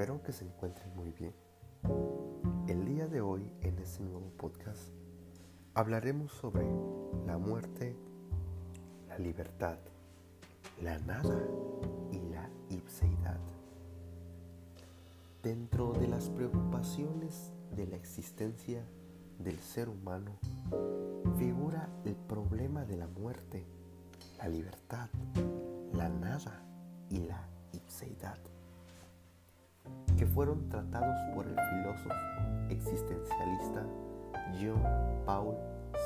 Espero que se encuentren muy bien. El día de hoy, en este nuevo podcast, hablaremos sobre la muerte, la libertad, la nada y la ipseidad. Dentro de las preocupaciones de la existencia del ser humano, figura el problema de la muerte, la libertad, la nada y la ipseidad, que fueron tratados por el filósofo existencialista Jean-Paul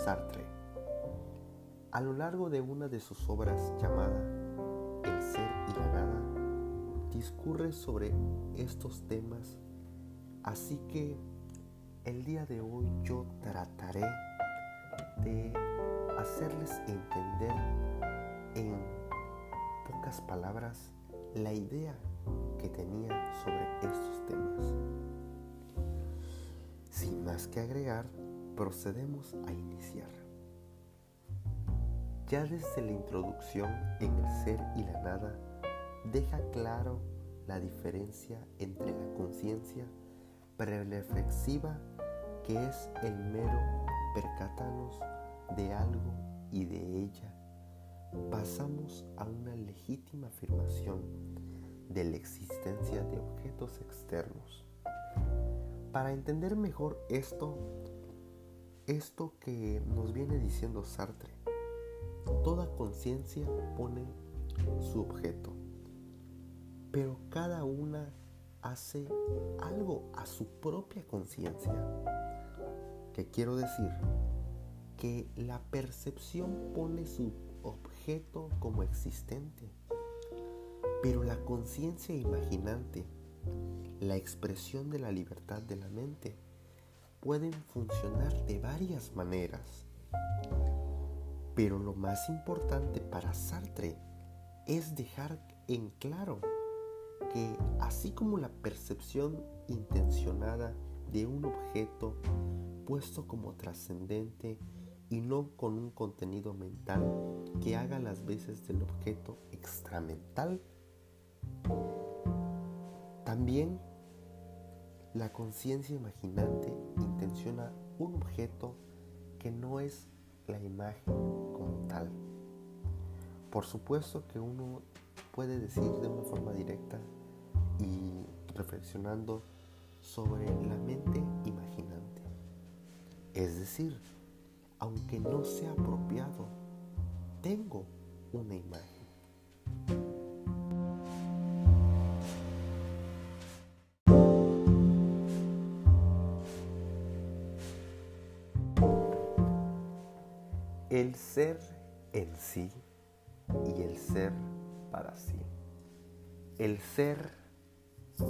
Sartre a lo largo de una de sus obras llamada El Ser y la Nada. Discurre sobre estos temas, así que el día de hoy yo trataré de hacerles entender en pocas palabras la idea que tenía sobre estos temas. Sin más que agregar, procedemos a iniciar. Ya desde la introducción en El Ser y la Nada deja claro la diferencia entre la conciencia prereflexiva, que es el mero percatarnos de algo y de ella, pasamos a una legítima afirmación de la existencia de objetos externos. Para entender mejor esto que nos viene diciendo Sartre, toda conciencia pone su objeto, pero cada una hace algo a su propia conciencia. ¿Qué quiero decir? Que la percepción pone su objeto como existente, pero la conciencia imaginante, la expresión de la libertad de la mente, pueden funcionar de varias maneras. Pero lo más importante para Sartre es dejar en claro que así como la percepción intencionada de un objeto puesto como trascendente y no con un contenido mental que haga las veces del objeto extramental, también la conciencia imaginante intenciona un objeto que no es la imagen como tal. Por supuesto que uno puede decir de una forma directa y reflexionando sobre la mente imaginante, es decir, aunque no sea apropiado, tengo una imagen. El ser en sí y el ser para sí. El ser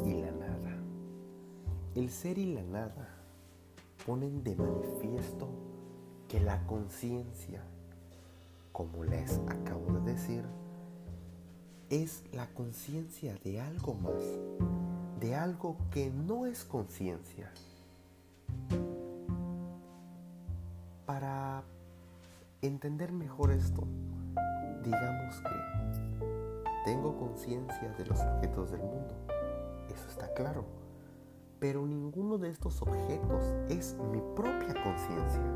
y la nada. El ser y la nada ponen de manifiesto que la conciencia, como les acabo de decir, es la conciencia de algo más, de algo que no es conciencia. Para entender mejor esto, digamos que tengo conciencia de los objetos del mundo, eso está claro, pero ninguno de estos objetos es mi propia conciencia.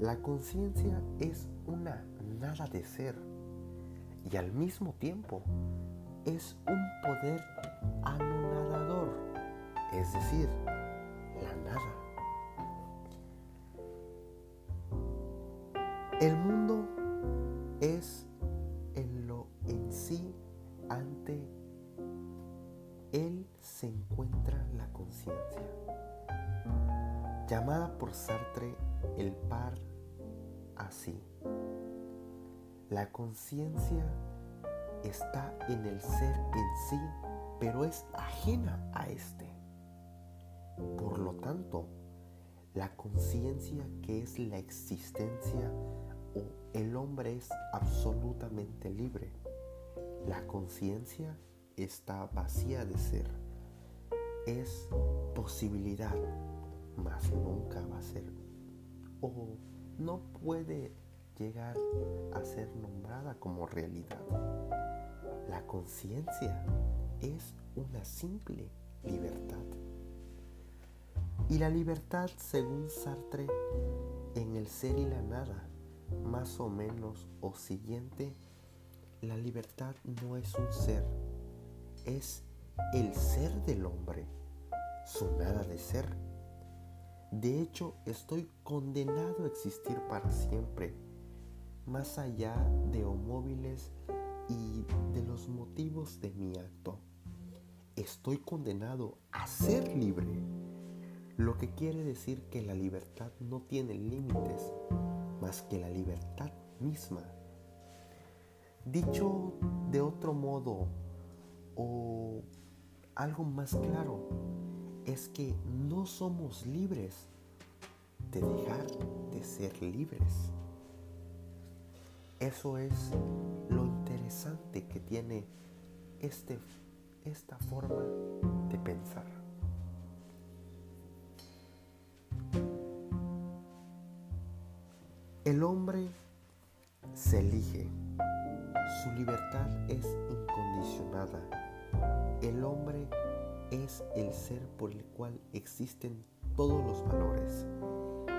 La conciencia es una nada de ser y al mismo tiempo es un poder anonadador, es decir, la nada. El mundo es en sí, ante él se encuentra la conciencia, llamada por Sartre el par así. La conciencia está en el ser en sí, pero es ajena a este. Por lo tanto, la conciencia, que es la existencia, el hombre es absolutamente libre. La conciencia está vacía de ser. Es posibilidad, mas nunca va a ser, o no puede llegar a ser nombrada como realidad. La conciencia es una simple libertad. Y la libertad, según Sartre, en El Ser y la Nada, más o menos o siguiente, la libertad no es un ser, es el ser del hombre, su nada de ser. De hecho, estoy condenado a existir para siempre, más allá de los móviles y de los motivos de mi acto. Estoy condenado a ser libre, lo que quiere decir que la libertad no tiene límites, más que la libertad misma. Dicho de otro modo, o algo más claro, es que no somos libres de dejar de ser libres. Eso es lo interesante que tiene esta forma de pensar. El hombre se elige, su libertad es incondicionada. El hombre es el ser por el cual existen todos los valores,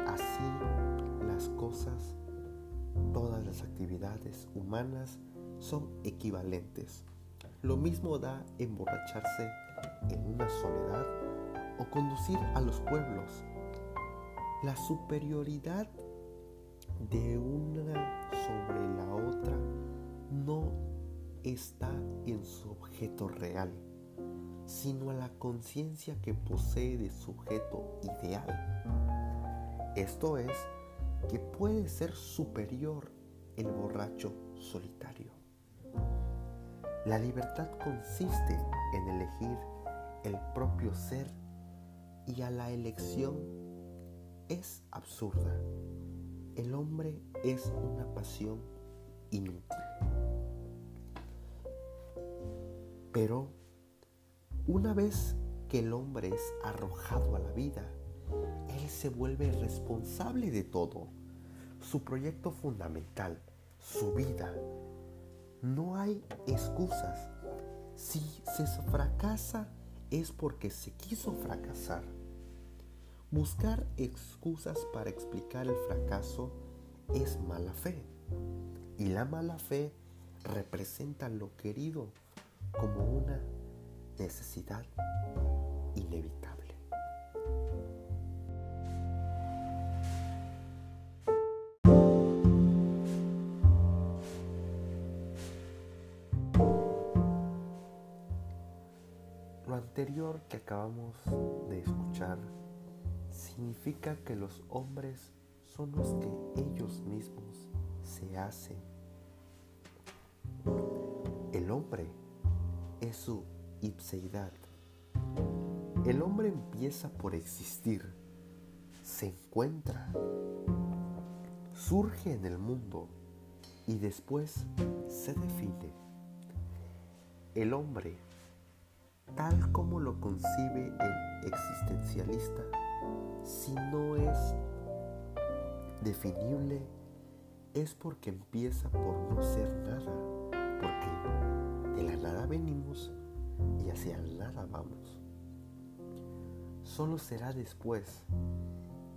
así las cosas, todas las actividades humanas son equivalentes. Lo mismo da emborracharse en una soledad o conducir a los pueblos. La superioridad de una sobre la otra no está en su objeto real, sino a la conciencia que posee de su objeto ideal. Esto es que puede ser superior el borracho solitario. La libertad consiste en elegir el propio ser, y a la elección es absurda. El hombre es una pasión inútil. Pero una vez que el hombre es arrojado a la vida, él se vuelve responsable de todo, su proyecto fundamental, su vida. No hay excusas. Si se fracasa es porque se quiso fracasar. Buscar excusas para explicar el fracaso es mala fe, y la mala fe representa lo querido como una necesidad inevitable. Lo anterior que acabamos de escuchar significa que los hombres son los que ellos mismos se hacen. El hombre es su ipseidad. El hombre empieza por existir, se encuentra, surge en el mundo y después se define. El hombre, tal como lo concibe el existencialista, si no es definible, es porque empieza por no ser nada, porque de la nada venimos y hacia el nada vamos. Solo será después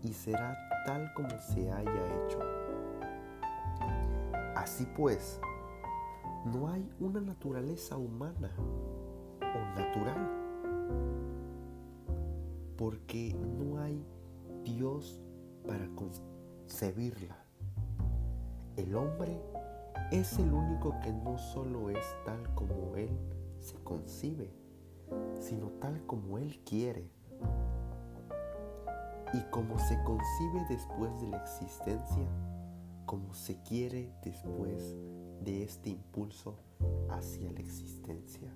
y será tal como se haya hecho. Así pues, no hay una naturaleza humana o natural, porque no hay Dios para concebirla. El hombre es el único que no solo es tal como él se concibe, sino tal como él quiere, y como se concibe después de la existencia, como se quiere después de este impulso hacia la existencia.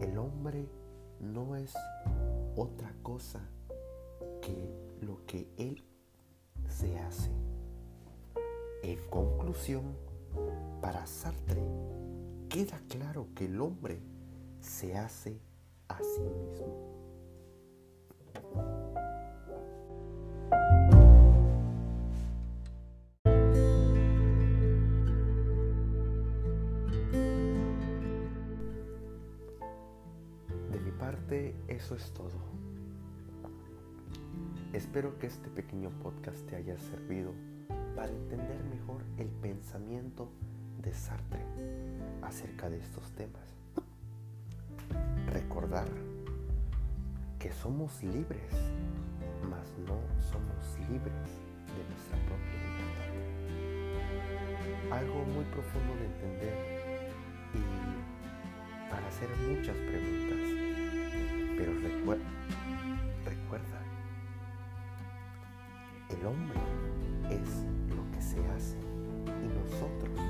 El hombre no es otra cosa que lo que él se hace. En conclusión, para Sartre queda claro que el hombre se hace a sí mismo. parte eso es todo. Espero que este pequeño podcast te haya servido para entender mejor el pensamiento de Sartre acerca de estos temas. Recordar que somos libres, mas no somos libres de nuestra propia libertad. Algo muy profundo de entender y para hacer muchas preguntas. Pero recuerda, el hombre es lo que se hace y nosotros